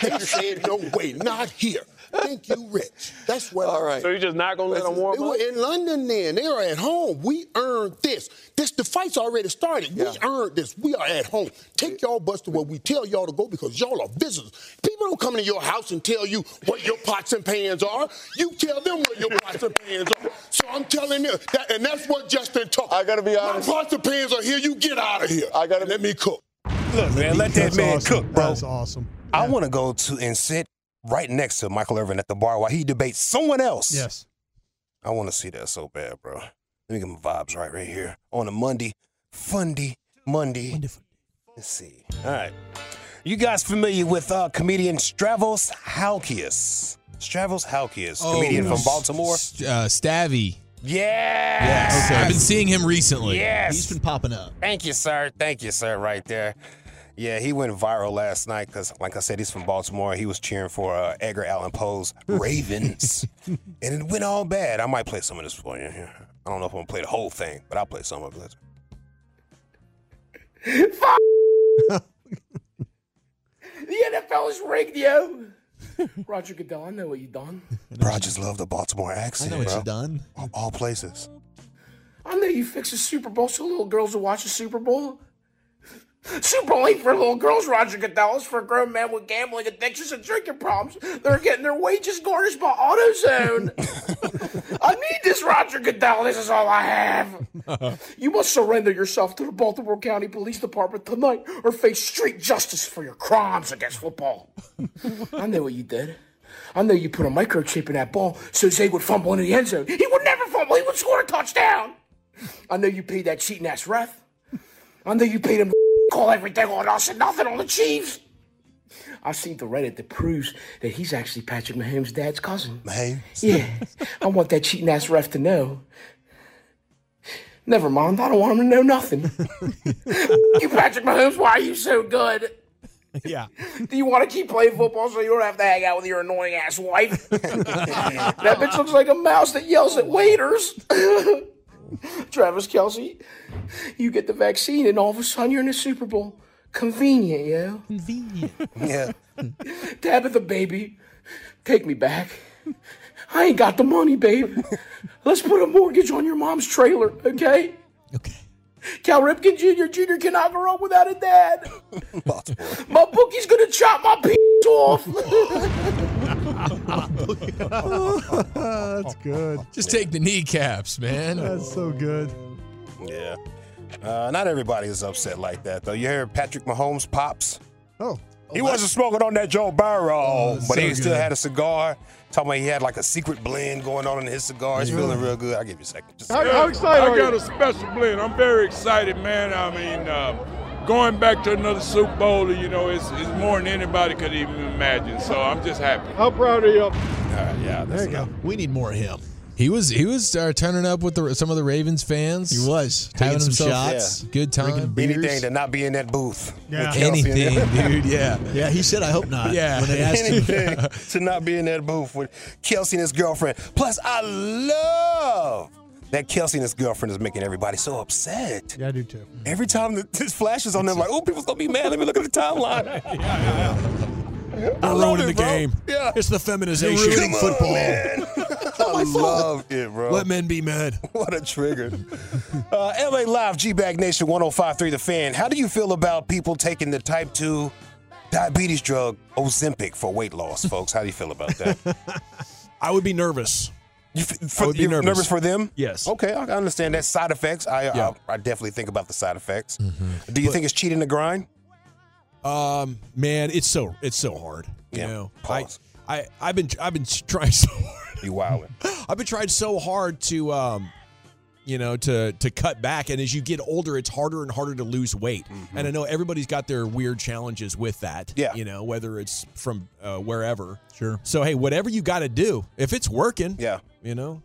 They said, no way, not here. Thank you, Rich. That's what. All right. So you're just not going to let them warm up? They were in London then. They are at home. We earned this. The fight's already started. Yeah. We earned this. We are at home. Take y'all bus to where we tell y'all to go because y'all are visitors. People don't come to your house and tell you what your pots and pans are. You tell them what your pots and pans are. So I'm telling you, and that's what Justin Tucker. I got to be honest. My pots and pans are here. You get out of here. I got to let me cook. Look, man, let that man cook, bro. That's awesome. I want to go to and sit right next to Michael Irvin at the bar while he debates someone else. Yes. I want to see that so bad, bro. Let me get my vibes right here on a Monday. Fundy Monday. Wonderful. Let's see. All right. You guys familiar with comedian Stravos Halkias? Stravos Halkias, comedian from Baltimore. Stavy. Yes. Okay. I've been seeing him recently. Yes. He's been popping up. Thank you, sir. Thank you, sir, right there. Yeah, he went viral last night because, like I said, he's from Baltimore. He was cheering for Edgar Allan Poe's Ravens, and it went all bad. I might play some of this for you. I don't know if I'm going to play the whole thing, but I'll play some of it. Fuck! The NFL is rigged, yo! Roger Goodell, I know what you done. Roger's love the Baltimore accent, I know what you done. All places. I know you fix the Super Bowl so little girls will watch the Super Bowl. Super Bowl ain't for little girls, Roger Goodell. It's for grown men with gambling addictions and drinking problems. They're getting their wages garnished by AutoZone. I need this, Roger Goodell. This is all I have. You must surrender yourself to the Baltimore County Police Department tonight or face street justice for your crimes against football. I know what you did. I know you put a microchip in that ball so Zay would fumble into the end zone. He would never fumble. He would score a touchdown. I know you paid that cheating-ass ref. I know you paid him call everything on us and nothing on the Chiefs. I've seen the Reddit that proves that he's actually Patrick Mahomes' dad's cousin. Mahomes? Yeah. I want that cheating ass ref to know. Never mind. I don't want him to know nothing. You, Patrick Mahomes, why are you so good? Yeah. Do you want to keep playing football so you don't have to hang out with your annoying ass wife? That bitch looks like a mouse that yells at waiters. Travis Kelce, you get the vaccine, and all of a sudden you're in the Super Bowl. Convenient, yo. Convenient. Yeah. Tabitha, baby, take me back. I ain't got the money, babe. Let's put a mortgage on your mom's trailer, okay? Okay. Cal Ripken Jr. cannot grow up without a dad. My bookie's going to chop my penis off. That's good. Just take the kneecaps, man. That's so good. Yeah. Not everybody is upset like that, though. You hear Patrick Mahomes pops? Oh. He wasn't smoking on that Joe Burrow, but he still had a cigar. Talking about he had like a secret blend going on in his cigar. He's feeling real good. I'll give you a second. How excited are you? I got a special blend. I'm very excited, man. I mean, going back to another Super Bowl, you know, it's more than anybody could even imagine. So I'm just happy. How proud are you? All right, yeah, that's enough. There you go. We need more of him. He was turning up with some of the Ravens fans. He was having some shots, good time. Anything to not be in that booth. Yeah. Anything, dude. Yeah, yeah. He said, "I hope not." Yeah, when they asked anything him. To not be in that booth with Kelce and his girlfriend. Plus, I love that Kelce and his girlfriend is making everybody so upset. Yeah, I do too. Every time this flashes on them, like, "Oh, people's gonna be mad." Let me look at the timeline. I ruined the game. Yeah. It's the feminization of football. Man. I love it, bro. Let men be mad. What a trigger. LA Live, G-Bag Nation, 105.3 The Fan. How do you feel about people taking the type 2 diabetes drug Ozempic for weight loss, folks? How do you feel about that? I would be nervous. You're nervous for them? Yes. Okay, I understand that. Side effects. I definitely think about the side effects. Mm-hmm. Do you think it's cheating to grind? Man, it's so hard. Yeah. You know? I've been trying so hard. You wildin'. I've been trying so hard to cut back, and as you get older, it's harder and harder to lose weight. Mm-hmm. And I know everybody's got their weird challenges with that. Yeah. You know, whether it's from wherever. Sure. So hey, whatever you got to do, if it's working. Yeah. You know.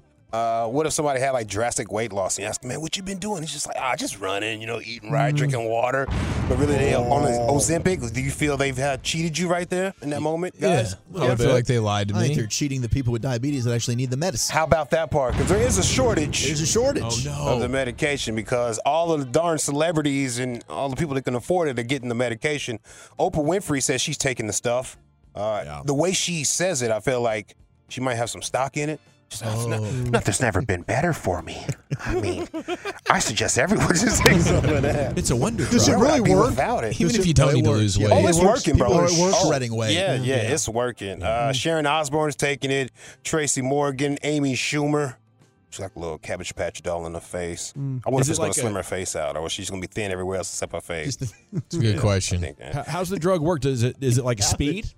What if somebody had like drastic weight loss and you ask, man, what you been doing? It's just like, just running, you know, eating right, drinking water. But really, they on Ozempic. Do you feel they've cheated you right there in that moment, guys? Yeah, I feel like they lied to me. I think they're cheating the people with diabetes that actually need the medicine. How about that part? Because there is a shortage. There's a shortage of the medication because all of the darn celebrities and all the people that can afford it are getting the medication. Oprah Winfrey says she's taking the stuff. The way she says it, I feel like she might have some stock in it. Nothing's never been better for me. I mean, I suggest everyone just take some of that. It's a wonder. Does it really work? Without it? Even if you don't need to lose weight. Oh, it's working, bro. It's shredding weight. Yeah, it's working. Sharon Osbourne's taking it. Tracy Morgan, Amy Schumer. She's like a little Cabbage Patch doll in her face. I wonder if it's going to slim her face out or she's going to be thin everywhere else except her face. It's a good question. How's the drug work? Is it like a speed?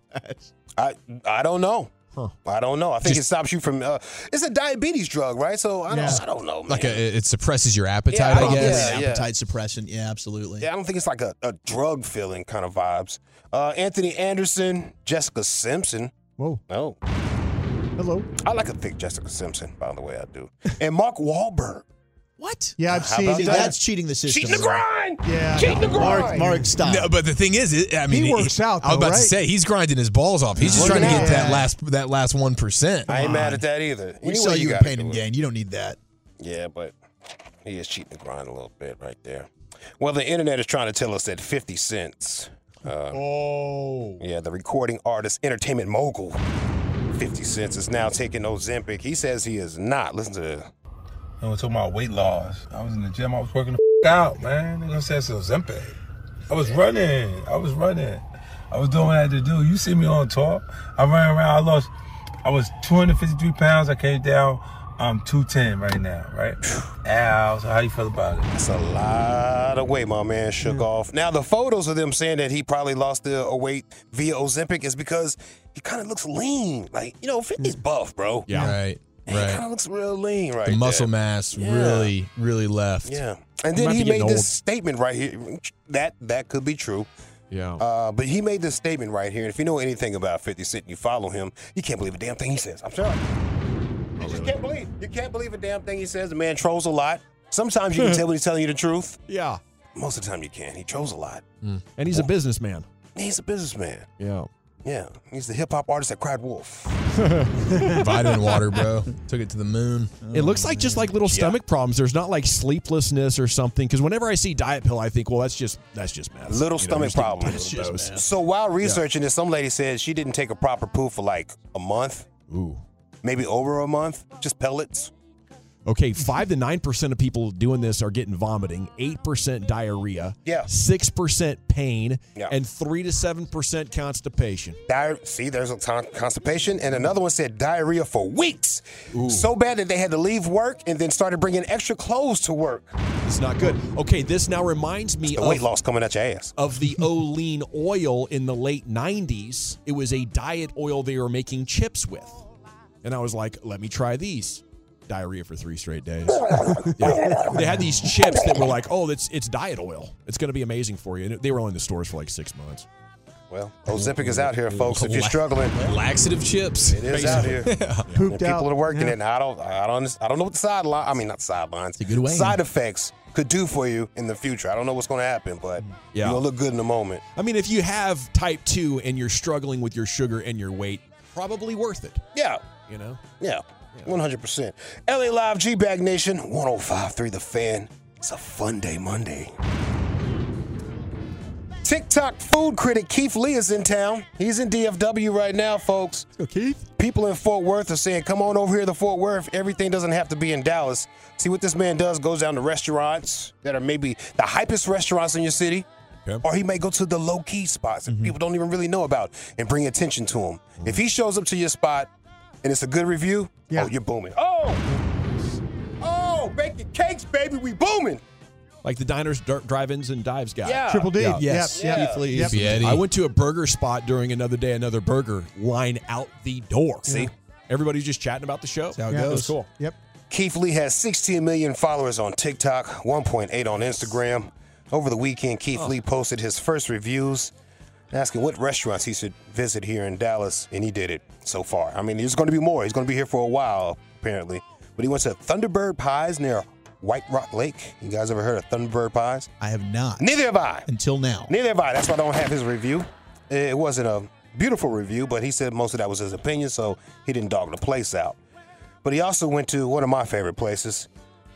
I don't know. Huh. I don't know. I think it stops you from. It's a diabetes drug, right? So I don't know, man. Like it suppresses your appetite, I guess. Appetite suppression. Yeah, absolutely. Yeah, I don't think it's like a drug feeling kind of vibes. Anthony Anderson, Jessica Simpson. Whoa. Oh. Hello. I like a thick Jessica Simpson, by the way, I do. And Mark Wahlberg. What? Yeah, I've seen that? That's cheating the system. Cheating the grind. Yeah, cheating the grind. Mark, stop. No, but the thing is, he works out. Though, I was about to say he's grinding his balls off. He's just trying to get that last 1%. I ain't mad at that either. We saw you in pain and gain. You don't need that. Yeah, but he is cheating the grind a little bit right there. Well, the internet is trying to tell us that 50 Cent. Yeah, the recording artist, entertainment mogul, 50 Cent is now taking Ozempic. He says he is not. Listen to this. I was talking about weight loss. I was in the gym. I was working the out, man. They're going to say it's Ozempic. I was running. I was doing what I had to do. You see me on top. I ran around. I was 253 pounds. I came down. I'm 210 right now, right? Ow. So how you feel about it? That's a lot of weight my man shook off. Now, the photos of them saying that he probably lost the weight via Ozempic is because he kind of looks lean. Like, you know, 50's buff, bro. Yeah. Right. And right. He kind of looks real lean right there. The muscle mass really, really left. Yeah. And then he made this statement right here. That could be true. Yeah. But he made this statement right here. And if you know anything about 50 Cent and you follow him, you can't believe a damn thing he says. I'm sorry. You can't believe a damn thing he says. The man trolls a lot. Sometimes you can tell when he's telling you the truth. Yeah. Most of the time you can. He trolls a lot. Mm. And he's a businessman. Yeah. Yeah, he's the hip-hop artist that cried wolf. Vitamin water, bro. Took it to the moon. It looks like just like little stomach problems. There's not like sleeplessness or something. Because whenever I see diet pill, I think, well, that's just mess. Little stomach problems. So while researching this, some lady said she didn't take a proper poo for like a month. Ooh. Maybe over a month. Just pellets. Okay, 5 to 9% of people doing this are getting vomiting, 8% diarrhea, 6% pain, and 3 to 7% constipation. See, there's a constipation, and another one said diarrhea for weeks. Ooh. So bad that they had to leave work and then started bringing extra clothes to work. It's not good. Okay, this now reminds me of weight loss coming at your ass. Of the Olean oil in the late 90s. It was a diet oil they were making chips with. And I was like, let me try these. Diarrhea for 3 straight days. Yeah. They had these chips that were like, oh, it's diet oil. It's going to be amazing for you. And they were only in the stores for like 6 months. Well, Ozempic is out here, folks. If you're struggling, laxative chips. It is out here. People are working it. I don't know what the sideline. I mean, not sidelines. Side effects could do for you in the future. I don't know what's going to happen, but you're going to look good in the moment. I mean, if you have type 2 and you're struggling with your sugar and your weight, probably worth it. Yeah. You know? Yeah. 100%. LA Live, G-Bag Nation, 105.3 The Fan. It's a fun day Monday. TikTok food critic Keith Lee is in town. He's in DFW right now, folks. Let's go, Keith. People in Fort Worth are saying, come on over here to Fort Worth. Everything doesn't have to be in Dallas. See, what this man does, goes down to restaurants that are maybe the hypest restaurants in your city, or he may go to the low-key spots that people don't even really know about and bring attention to him. Mm-hmm. If he shows up to your spot and it's a good review, oh, you're booming. Oh, baking cakes, baby, we booming. Like the diners, drive-ins, and dives guy. Yeah. Triple D. Yeah. Yes. Yeah. Keith Lee. Yep. I went to a burger spot during Another Day, Another Burger. Line out the door. See? Yeah. Everybody's just chatting about the show. That's how it goes. It was cool. Yep. Keith Lee has 16 million followers on TikTok, 1.8 on Instagram. Over the weekend, Keith Lee posted his first reviews asking what restaurants he should visit here in Dallas, and he did it so far. I mean, there's going to be more. He's going to be here for a while, apparently. But he went to Thunderbird Pies near White Rock Lake. You guys ever heard of Thunderbird Pies? I have not. Neither have I. Until now. Neither have I. That's why I don't have his review. It wasn't a beautiful review, but he said most of that was his opinion, so he didn't dog the place out. But he also went to one of my favorite places,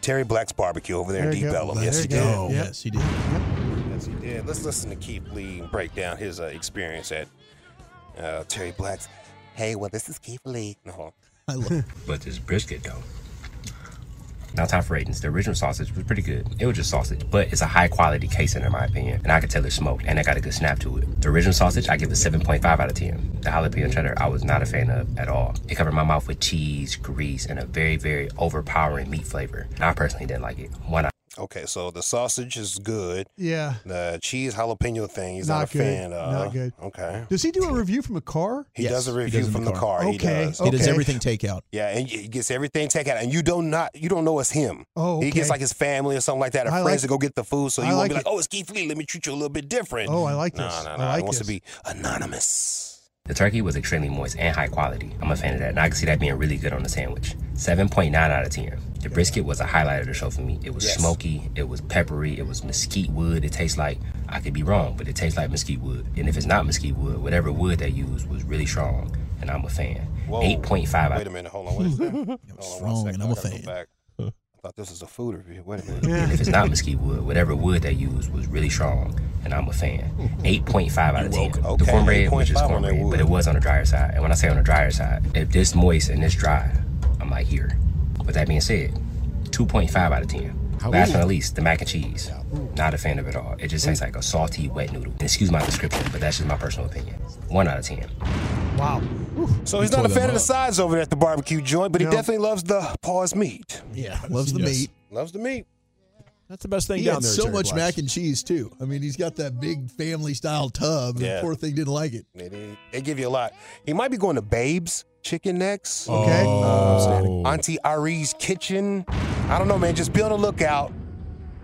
Terry Black's Barbecue over there in Bellum. Yes, he did. Yes, he did. Yes, he did. Let's listen to Keith Lee break down his experience at Terry Black's. Hey, well, this is Keith Lee. No, I love it. But this brisket, though. Now, time for ratings. The original sausage was pretty good. It was just sausage, but it's a high-quality casing, in my opinion, and I could tell it smoked, and it got a good snap to it. The original sausage, I give it 7.5 out of 10. The jalapeno cheddar, I was not a fan of at all. It covered my mouth with cheese, grease, and a very, very overpowering meat flavor. And I personally didn't like it. Okay, so the sausage is good. Yeah. The cheese jalapeno thing, he's not a fan of. Not good. Okay. Does he do a review from a car? He does a review from the car. Okay. He does everything takeout. Yeah, and he gets everything takeout, and you don't know it's him. Oh, okay. He gets like his family or something like that, or friends to go get the food, so you won't be like, oh, it's Keith Lee, let me treat you a little bit different. Oh, I like this. No, he wants to be anonymous. The turkey was extremely moist and high quality. I'm a fan of that, and I can see that being really good on the sandwich. 7.9 out of 10. The brisket was a highlight of the show for me. It was smoky, it was peppery, it was mesquite wood. It tastes like, I could be wrong, but it tastes like mesquite wood. And if it's not mesquite wood, whatever wood they used was really strong, and I'm a fan. Whoa. 8.5 out of 10. Wait a minute, hold on, wait a second. Strong, and I'm a fan. I thought this was a food review. Wait a minute. And if it's not mesquite wood, whatever wood they used was really strong, and I'm a fan. 8.5 out of 10. Okay. The cornbread was just cornbread, but it was on the drier side. And when I say on the drier side, if this moist and this dry, I'm like here. With that being said, 2.5 out of 10. Last but not least, the mac and cheese. Not a fan of it all. It just tastes like a salty wet noodle. Excuse my description, but that's just my personal opinion. 1 out of 10. Wow. So he's not a fan of the sides over there at the barbecue joint, but he definitely loves the paws meat. Yeah, loves the meat. Loves the meat. That's the best thing down there. He had so much mac and cheese, too. I mean, he's got that big family-style tub, and the poor thing didn't like it. They give you a lot. He might be going to Babe's Chicken next. Okay. Auntie Ari's Kitchen. I don't know, man. Just be on the lookout.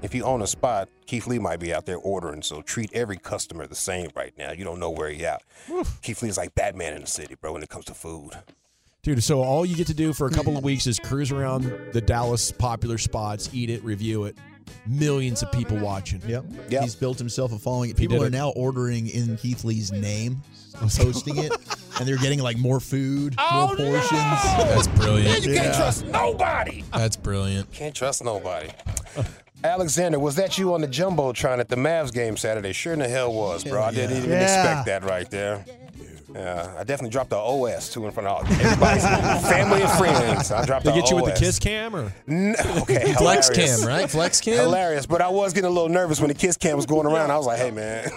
If you own a spot, Keith Lee might be out there ordering, so treat every customer the same right now. You don't know where he's at. Keith Lee's like Batman in the city, bro, when it comes to food. Dude, so all you get to do for a couple of weeks is cruise around the Dallas popular spots, eat it, review it. Millions of people watching. Yep. He's built himself a following. People are now ordering in Keith Lee's name, posting it, and they're getting like more food, more portions. No! That's brilliant. Man, you can't trust nobody. That's brilliant. Can't trust nobody. Alexander, was that you on the Jumbotron at the Mavs game Saturday? Sure in the hell was, bro. I didn't even expect that right there. Yeah, I definitely dropped the OS too in front of everybody's family and friends. I dropped the OS. They get you with the kiss cam or? No, okay, flex cam, right? Flex cam? Hilarious, but I was getting a little nervous when the kiss cam was going around. I was like, hey, man,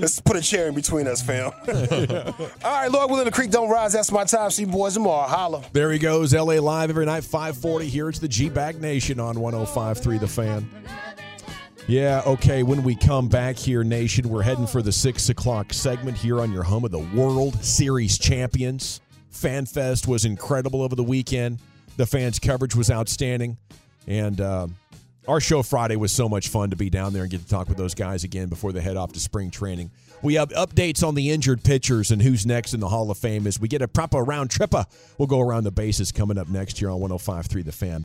let's put a chair in between us, fam. All right, Lord willing, the creek don't rise. That's my time. See you boys tomorrow. Holla. There he goes, L.A. Live every night, 5:40. Here it's the G-Bag Nation on 105.3 The Fan. Yeah, okay, when we come back here, Nation, we're heading for the 6 o'clock segment here on your home of the World Series champions. Fan Fest was incredible over the weekend. The fans' coverage was outstanding. And our show Friday was so much fun to be down there and get to talk with those guys again before they head off to spring training. We have updates on the injured pitchers and who's next in the Hall of Fame as we get a proper round tripper. We'll go around the bases coming up next year on 105.3 The Fan.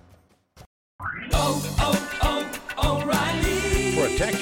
Protect